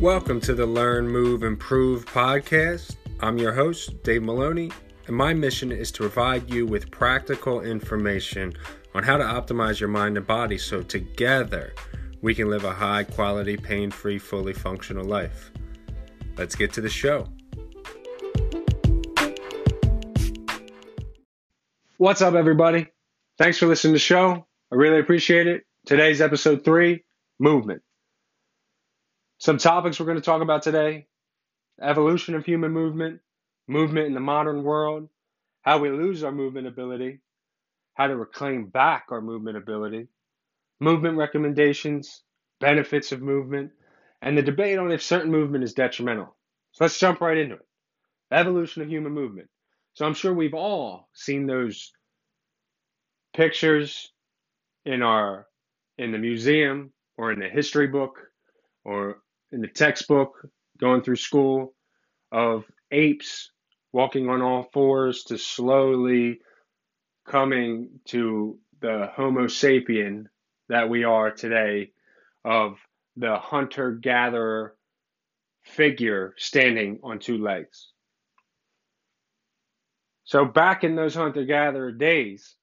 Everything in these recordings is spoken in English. Welcome to the Learn, Move, Improve podcast. I'm your host, Dave Maloney, and my mission is to provide you with practical information on how to optimize your mind and body so together we can live a high-quality, pain-free, fully functional life. Let's get to the show. What's up, everybody? Thanks for listening to the show. I really appreciate it. Today's episode 3, movement. Some topics we're going to talk about today: evolution of human movement, movement in the modern world, how we lose our movement ability, how to reclaim back our movement ability, movement recommendations, benefits of movement, and the debate on if certain movement is detrimental. So let's jump right into it. Evolution of human movement. So I'm sure we've all seen those pictures in the museum or in the history book or in the textbook going through school of apes walking on all fours to slowly coming to the Homo sapien that we are today, of the hunter-gatherer figure standing on two legs. So back in those hunter-gatherer days,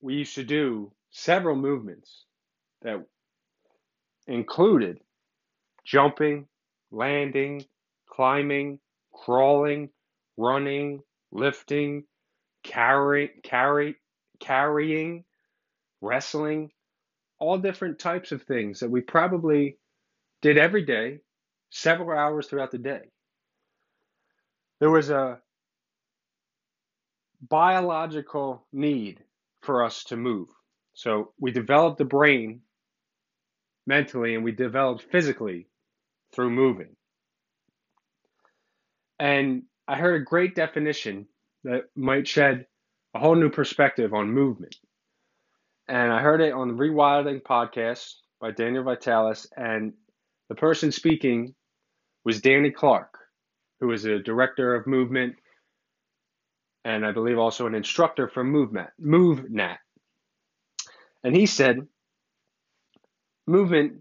we used to do several movements that included jumping, landing, climbing, crawling, running, lifting, carrying, wrestling, all different types of things that we probably did every day, several hours throughout the day. There was a biological need for us to move. So we developed the brain mentally and we developed physically through moving. And I heard a great definition that might shed a whole new perspective on movement. And I heard it on the Rewilding podcast by Daniel Vitalis, and the person speaking was Danny Clark, who is a director of movement and I believe also an instructor for MovNat. And he said, movement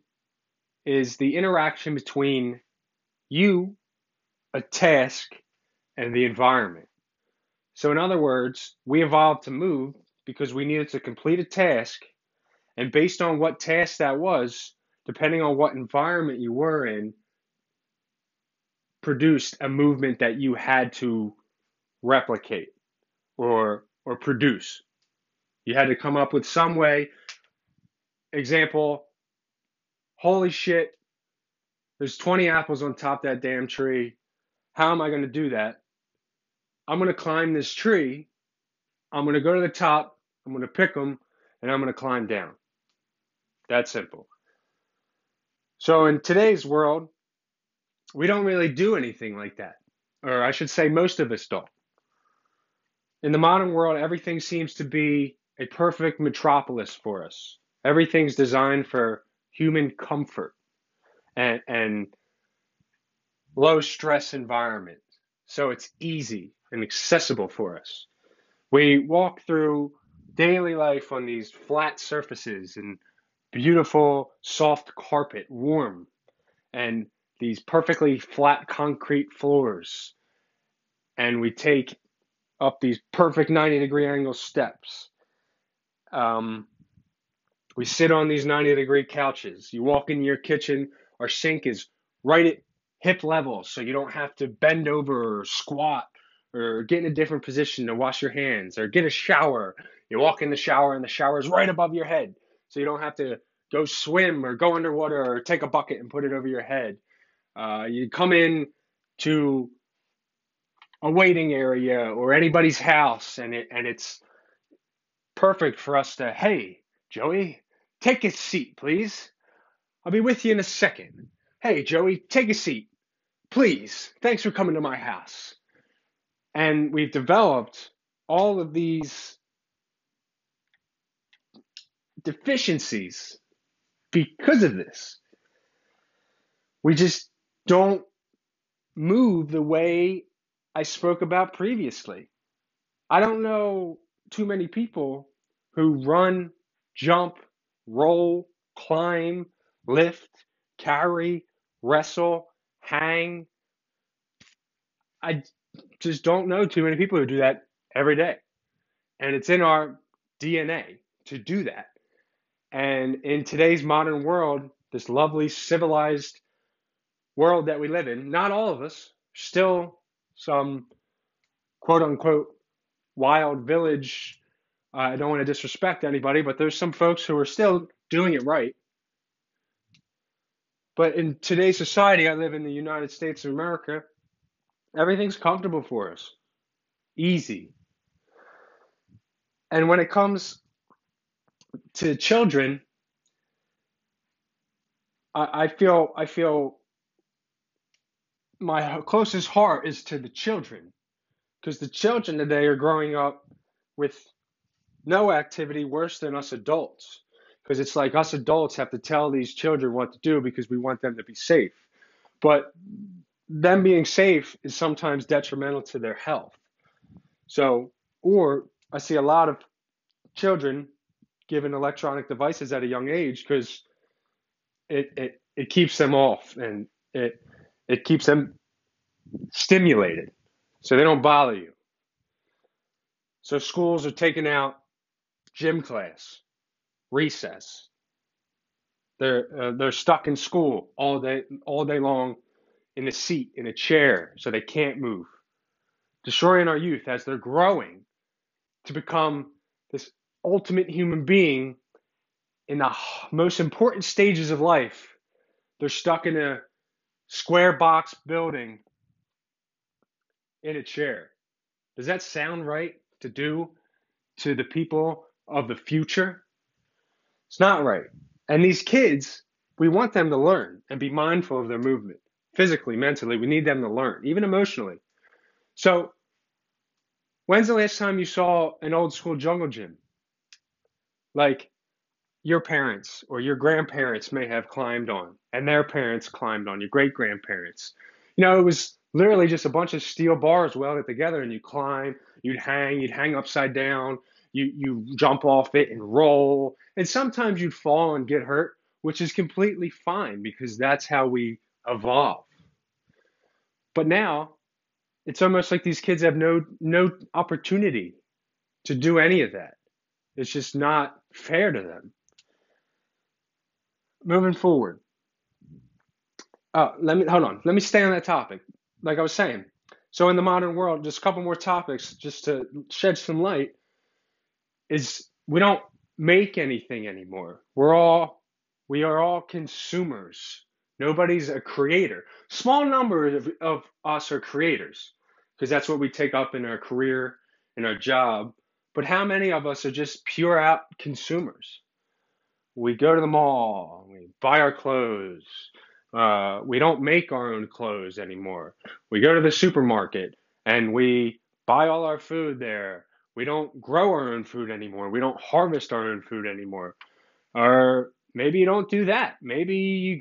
is the interaction between you, a task, and the environment. So in other words, we evolved to move because we needed to complete a task, and based on what task that was, depending on what environment you were in, produced a movement that you had to replicate or produce. You had to come up with some way. Example, holy shit, there's 20 apples on top of that damn tree. How am I going to do that? I'm going to climb this tree. I'm going to go to the top. I'm going to pick them, and I'm going to climb down. That's simple. So in today's world, we don't really do anything like that. Or I should say most of us don't. In the modern world, everything seems to be a perfect metropolis for us. Everything's designed for human comfort and low stress environment. So it's easy and accessible for us. We walk through daily life on these flat surfaces and beautiful soft carpet, warm, and these perfectly flat concrete floors. And we take up these perfect 90-degree angle steps. We sit on these 90-degree couches. You walk into your kitchen, our sink is right at hip level, so you don't have to bend over or squat or get in a different position to wash your hands or get a shower. You walk in the shower and the shower is right above your head, so you don't have to go swim or go underwater or take a bucket and put it over your head. You come in to a waiting area or anybody's house, and it's perfect for us to, hey, Joey, take a seat, please. I'll be with you in a second. Hey, Joey, take a seat, please. Thanks for coming to my house. And we've developed all of these deficiencies because of this. We just don't move the way I spoke about previously. I don't know too many people who run, jump, roll, climb, lift, carry, wrestle, hang. I just don't know too many people who do that every day. And it's in our DNA to do that. And in today's modern world, this lovely civilized world that we live in, not all of us, still some quote-unquote wild village. I don't want to disrespect anybody, but there's some folks who are still doing it right. But in today's society, I live in the United States of America, everything's comfortable for us, easy. And when it comes to children, I feel my closest heart is to the children, because the children today are growing up with no activity worse than us adults, because it's like us adults have to tell these children what to do because we want them to be safe. But them being safe is sometimes detrimental to their health. So, or I see a lot of children given electronic devices at a young age because it keeps them off and it keeps them stimulated, so they don't bother you. So schools are taking out gym class, recess. They're stuck in school all day long, in a seat, in a chair, so they can't move. Destroying our youth as they're growing to become this ultimate human being in the most important stages of life. They're stuck in a square box building in a chair. Does that sound right to do to the people of the future? It's not right. And these kids, we want them to learn and be mindful of their movement. Physically, mentally, we need them to learn, even emotionally. So when's the last time you saw an old school jungle gym? Like your parents or your grandparents may have climbed on, and their parents climbed on, your great-grandparents. You know, it was literally just a bunch of steel bars welded together, and you climb, you'd hang upside down, you jump off it and roll. And sometimes you'd fall and get hurt, which is completely fine because that's how we evolve. But now it's almost like these kids have no opportunity to do any of that. It's just not fair to them. Moving forward. Let me stay on that topic. Like I was saying, so in the modern world, just a couple more topics just to shed some light is we don't make anything anymore. We are all consumers. Nobody's a creator. Small number of us are creators because that's what we take up in our career, in our job. But how many of us are just pure out consumers? We go to the mall, we buy our clothes. We don't make our own clothes anymore. We go to the supermarket and we buy all our food there. We don't grow our own food anymore. We don't harvest our own food anymore. Or maybe you don't do that. Maybe you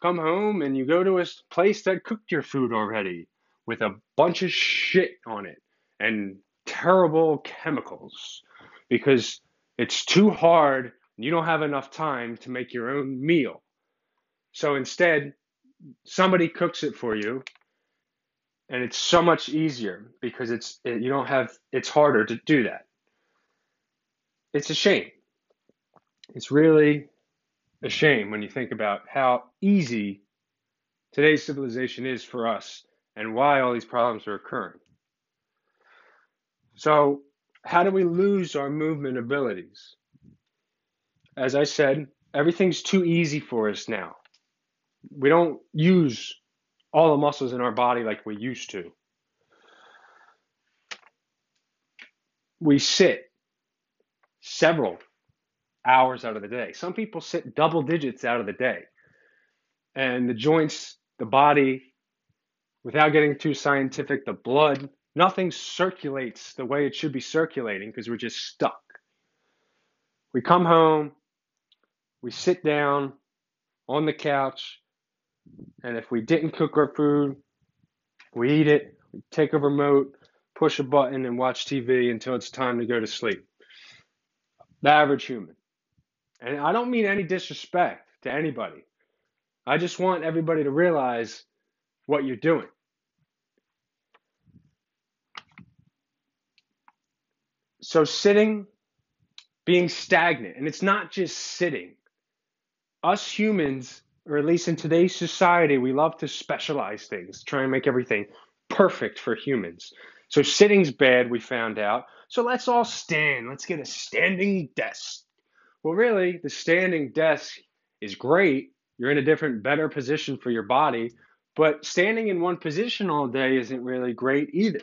come home and you go to a place that cooked your food already with a bunch of shit on it and terrible chemicals because it's too hard and you don't have enough time to make your own meal. So instead, somebody cooks it for you, and it's so much easier because it's harder to do that. It's a shame. It's really a shame when you think about how easy today's civilization is for us and why all these problems are occurring. So how do we lose our movement abilities? As I said, everything's too easy for us now. We don't use all the muscles in our body like we used to. We sit several hours out of the day. Some people sit double digits out of the day. And the joints, the body, without getting too scientific, the blood, nothing circulates the way it should be circulating because we're just stuck. We come home, we sit down on the couch, and if we didn't cook our food, we eat it, we take a remote, push a button, and watch TV until it's time to go to sleep. The average human. And I don't mean any disrespect to anybody. I just want everybody to realize what you're doing. So sitting, being stagnant, and it's not just sitting. Us humans, or at least in today's society, we love to specialize things, try and make everything perfect for humans. So sitting's bad, we found out. So let's all stand. Let's get a standing desk. Well, really, the standing desk is great. You're in a different, better position for your body. But standing in one position all day isn't really great either.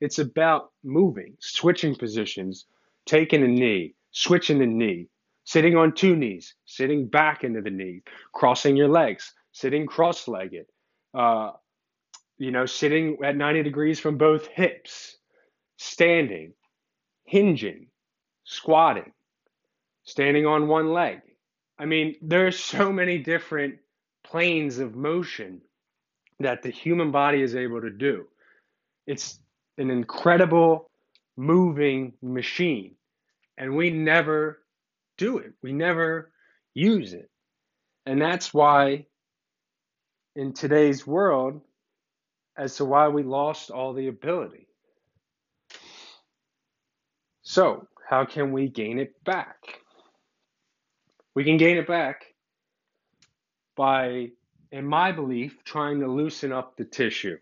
It's about moving, switching positions, taking a knee, switching the knee, sitting on two knees, sitting back into the knee, crossing your legs, sitting cross-legged, sitting at 90 degrees from both hips, standing, hinging, squatting, standing on one leg. I mean, there are so many different planes of motion that the human body is able to do. It's an incredible moving machine, and we never do it. We never use it. And that's why in today's world, as to why we lost all the ability. So how can we gain it back? We can gain it back by, in my belief, trying to loosen up the tissue.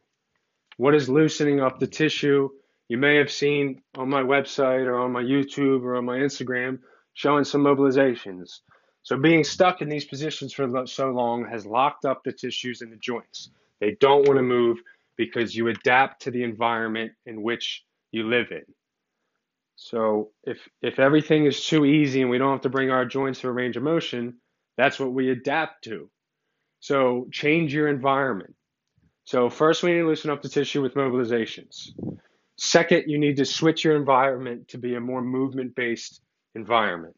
What is loosening up the tissue? You may have seen on my website or on my YouTube or on my Instagram showing some mobilizations. So being stuck in these positions for so long has locked up the tissues and the joints. They don't want to move because you adapt to the environment in which you live in. So if everything is too easy and we don't have to bring our joints to a range of motion, that's what we adapt to. So change your environment. So first, we need to loosen up the tissue with mobilizations. Second, you need to switch your environment to be a more movement-based environment.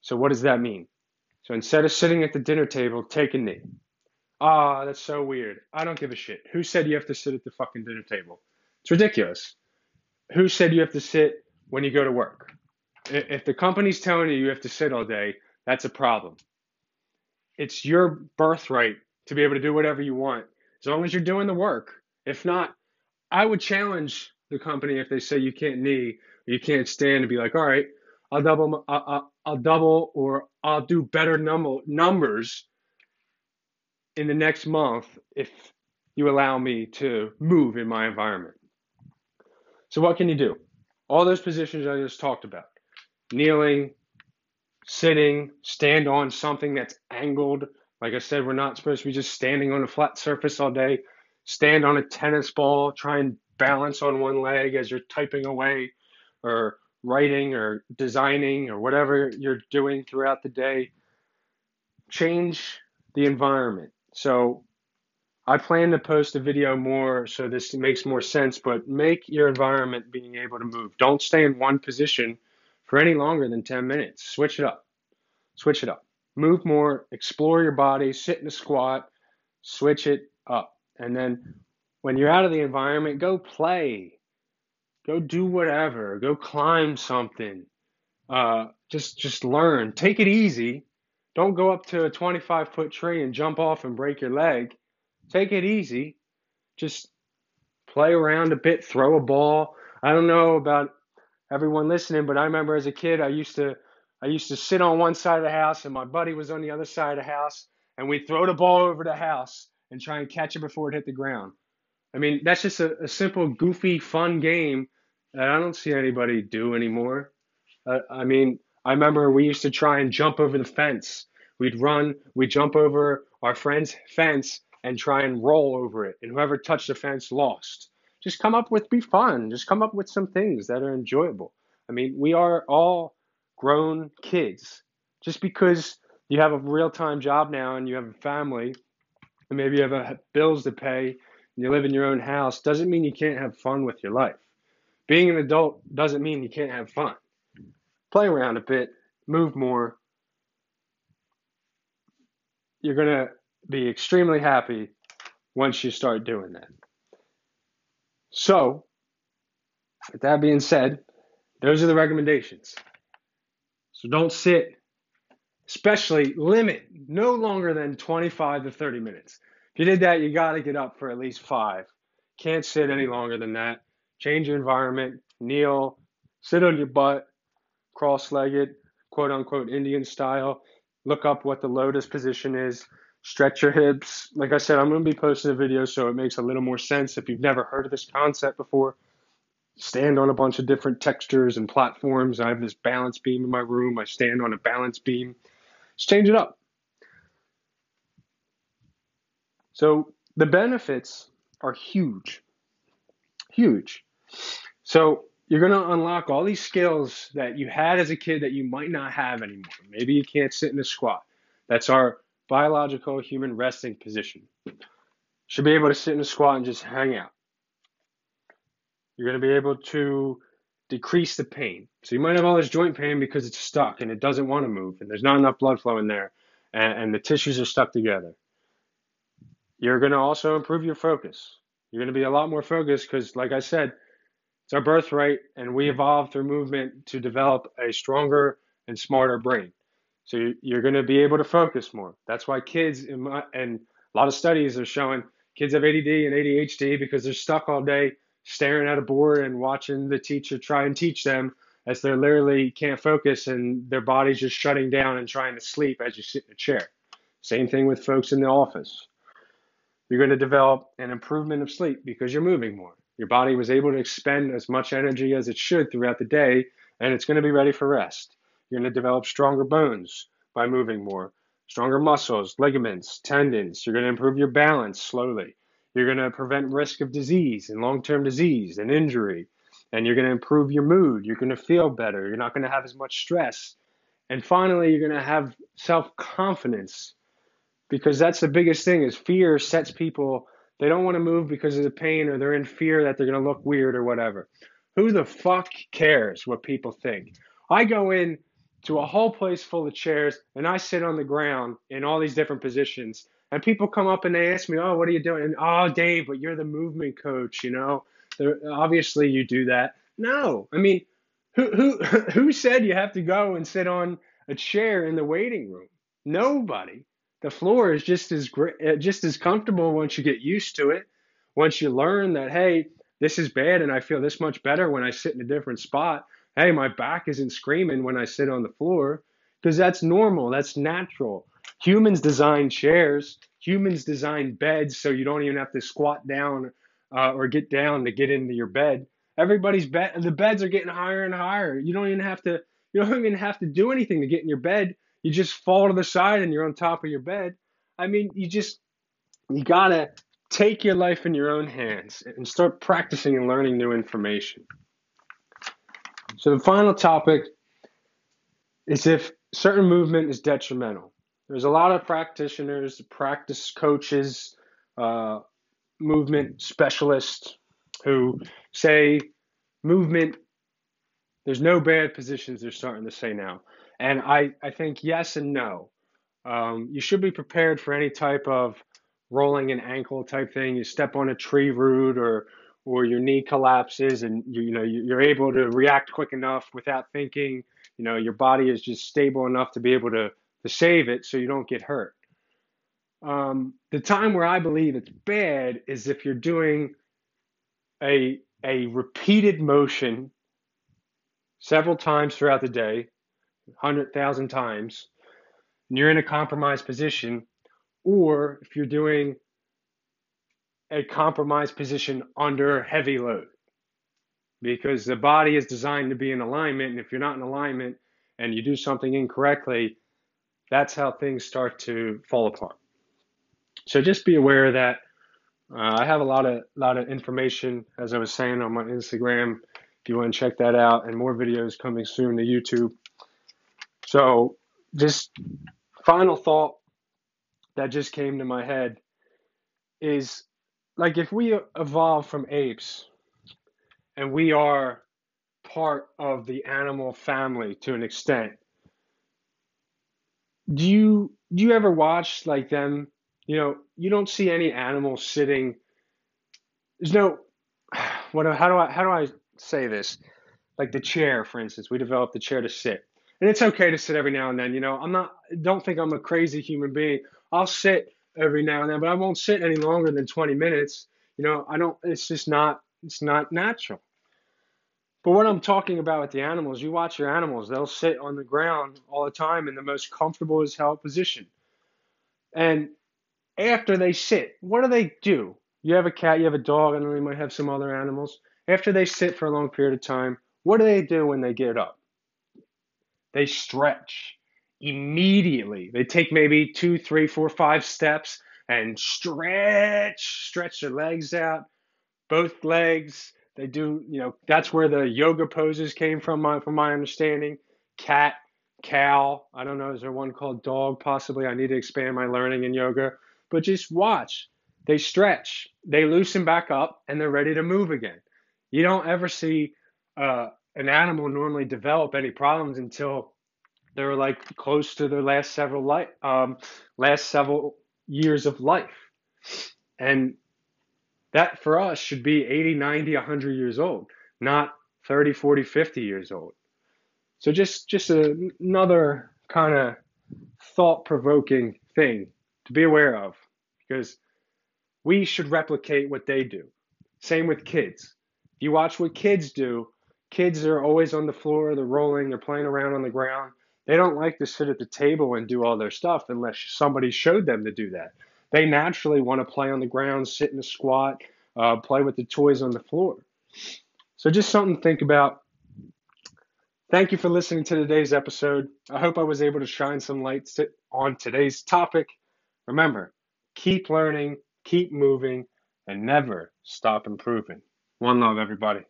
So what does that mean? So instead of sitting at the dinner table, take a knee. Ah, that's so weird. I don't give a shit. Who said you have to sit at the fucking dinner table? It's ridiculous. Who said you have to sit when you go to work? If the company's telling you you have to sit all day, that's a problem. It's your birthright to be able to do whatever you want, as long as you're doing the work. If not, I would challenge the company if they say you can't knee, or you can't stand, and be like, all right, I'll double or I'll do better numbers in the next month if you allow me to move in my environment. So what can you do? All those positions I just talked about, kneeling, sitting, stand on something that's angled. Like I said, we're not supposed to be just standing on a flat surface all day. Stand on a tennis ball, try and balance on one leg as you're typing away or writing or designing or whatever you're doing throughout the day. Change the environment. So I plan to post a video more so this makes more sense, but make your environment being able to move. Don't stay in one position for any longer than 10 minutes. Switch it up. Switch it up. Move more. Explore your body. Sit in a squat. Switch it up. And then when you're out of the environment, go play. Go do whatever. Go climb something. Just learn. Take it easy. Don't go up to a 25-foot tree and jump off and break your leg. Take it easy. Just play around a bit, throw a ball. I don't know about everyone listening, but I remember as a kid, I used to sit on one side of the house and my buddy was on the other side of the house, and we'd throw the ball over the house and try and catch it before it hit the ground. I mean, that's just a simple, goofy, fun game that I don't see anybody do anymore. I remember we used to try and jump over the fence. We'd jump over our friend's fence and try and roll over it. And whoever touched the fence lost. Just come up with, be fun. Just come up with some things that are enjoyable. I mean, we are all grown kids. Just because you have a real-time job now and you have a family, and maybe you have bills to pay, and you live in your own house, doesn't mean you can't have fun with your life. Being an adult doesn't mean you can't have fun. Play around a bit, move more. You're going to be extremely happy once you start doing that. So, with that being said, those are the recommendations. So don't sit, especially limit no longer than 25 to 30 minutes. If you did that, you got to get up for at least 5. Can't sit any longer than that. Change your environment, kneel, sit on your butt, cross-legged, quote-unquote Indian style. Look up what the lotus position is. Stretch your hips. Like I said, I'm going to be posting a video so it makes a little more sense if you've never heard of this concept before. Stand on a bunch of different textures and platforms. I have this balance beam in my room. I stand on a balance beam. Just change it up. So the benefits are huge, huge. So you're going to unlock all these skills that you had as a kid that you might not have anymore. Maybe you can't sit in a squat. That's our biological human resting position. Should be able to sit in a squat and just hang out. You're going to be able to decrease the pain. So you might have all this joint pain because it's stuck and it doesn't want to move and there's not enough blood flow in there and the tissues are stuck together. You're going to also improve your focus. You're going to be a lot more focused because, like I said, it's our birthright and we evolved through movement to develop a stronger and smarter brain. So you're going to be able to focus more. That's why kids, and a lot of studies are showing kids have ADD and ADHD because they're stuck all day staring at a board and watching the teacher try and teach them as they literally can't focus and their body's just shutting down and trying to sleep as you sit in a chair. Same thing with folks in the office. You're going to develop an improvement of sleep because you're moving more. Your body was able to expend as much energy as it should throughout the day, and it's going to be ready for rest. You're going to develop stronger bones by moving more, stronger muscles, ligaments, tendons. You're going to improve your balance slowly. You're going to prevent risk of disease and long-term disease and injury, and you're going to improve your mood. You're going to feel better. You're not going to have as much stress. And finally, you're going to have self-confidence because that's the biggest thing is fear sets people. They don't want to move because of the pain or they're in fear that they're going to look weird or whatever. Who the fuck cares what people think? I go in to a whole place full of chairs and I sit on the ground in all these different positions and people come up and they ask me, oh, what are you doing? And, oh, Dave, but you're the movement coach, you know, obviously you do that. No, I mean, who said you have to go and sit on a chair in the waiting room? Nobody. The floor is just as comfortable once you get used to it. Once you learn that, hey, this is bad and I feel this much better when I sit in a different spot. Hey, my back isn't screaming when I sit on the floor because that's normal. That's natural. Humans design chairs. Humans design beds so you don't even have to squat down or get down to get into your bed. Everybody's the beds are getting higher and higher. You don't even have to do anything to get in your bed. You just fall to the side and you're on top of your bed. I mean, you got to take your life in your own hands and start practicing and learning new information. So the final topic is if certain movement is detrimental. There's a lot of practitioners, practice coaches, movement specialists who say movement, there's no bad positions they're starting to say now. And I think yes and no. You should be prepared for any type of rolling an ankle type thing. You step on a tree root or your knee collapses and you're able to react quick enough without thinking. You know, your body is just stable enough to be able to save it so you don't get hurt. The time where I believe it's bad is if you're doing a repeated motion several times throughout the day, 100,000 times, and you're in a compromised position, or if you're doing a compromised position under heavy load, because the body is designed to be in alignment, and if you're not in alignment and you do something incorrectly, that's how things start to fall apart. So just be aware of that. I have a lot of information, as I was saying, on my Instagram, if you want to check that out, and more videos coming soon to YouTube. So this final thought that just came to my head is, like, if we evolve from apes and we are part of the animal family to an extent, do you ever watch, like, them? You know, you don't see any animal sitting. There's no, how do I say this? Like the chair, for instance, we developed the chair to sit. And it's okay to sit every now and then. You know, don't think I'm a crazy human being. I'll sit every now and then, but I won't sit any longer than 20 minutes. You know, I don't, it's just not, it's not natural. But what I'm talking about with the animals, you watch your animals, they'll sit on the ground all the time in the most comfortable as hell position. And after they sit, what do they do? You have a cat, you have a dog, and they might have some other animals. After they sit for a long period of time, what do they do when they get up? They stretch immediately. They take maybe 2, 3, 4, 5 steps and stretch their legs out, both legs. They do, you know, that's where the yoga poses came from my understanding. Cat, cow, I don't know, is there one called dog possibly? I need to expand my learning in yoga. But just watch. They stretch. They loosen back up, and they're ready to move again. You don't ever see an animal normally develop any problems until they're like close to their last several years of life. And that for us should be 80, 90, 100 years old, not 30, 40, 50 years old. So just another kind of thought-provoking thing to be aware of, because we should replicate what they do. Same with kids. If you watch what kids do, kids are always on the floor, they're rolling, they're playing around on the ground. They don't like to sit at the table and do all their stuff unless somebody showed them to do that. They naturally want to play on the ground, sit in a squat, play with the toys on the floor. So just something to think about. Thank you for listening to today's episode. I hope I was able to shine some light on today's topic. Remember, keep learning, keep moving, and never stop improving. One love, everybody.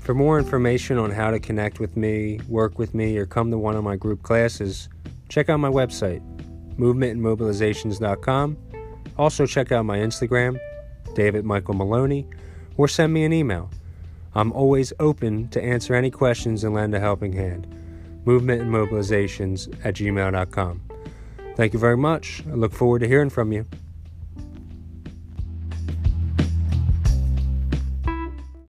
For more information on how to connect with me, work with me, or come to one of my group classes, check out my website, movementandmobilizations.com. Also check out my Instagram, David Michael Maloney, or send me an email. I'm always open to answer any questions and lend a helping hand. movementandmobilizations@gmail.com. Thank you very much. I look forward to hearing from you.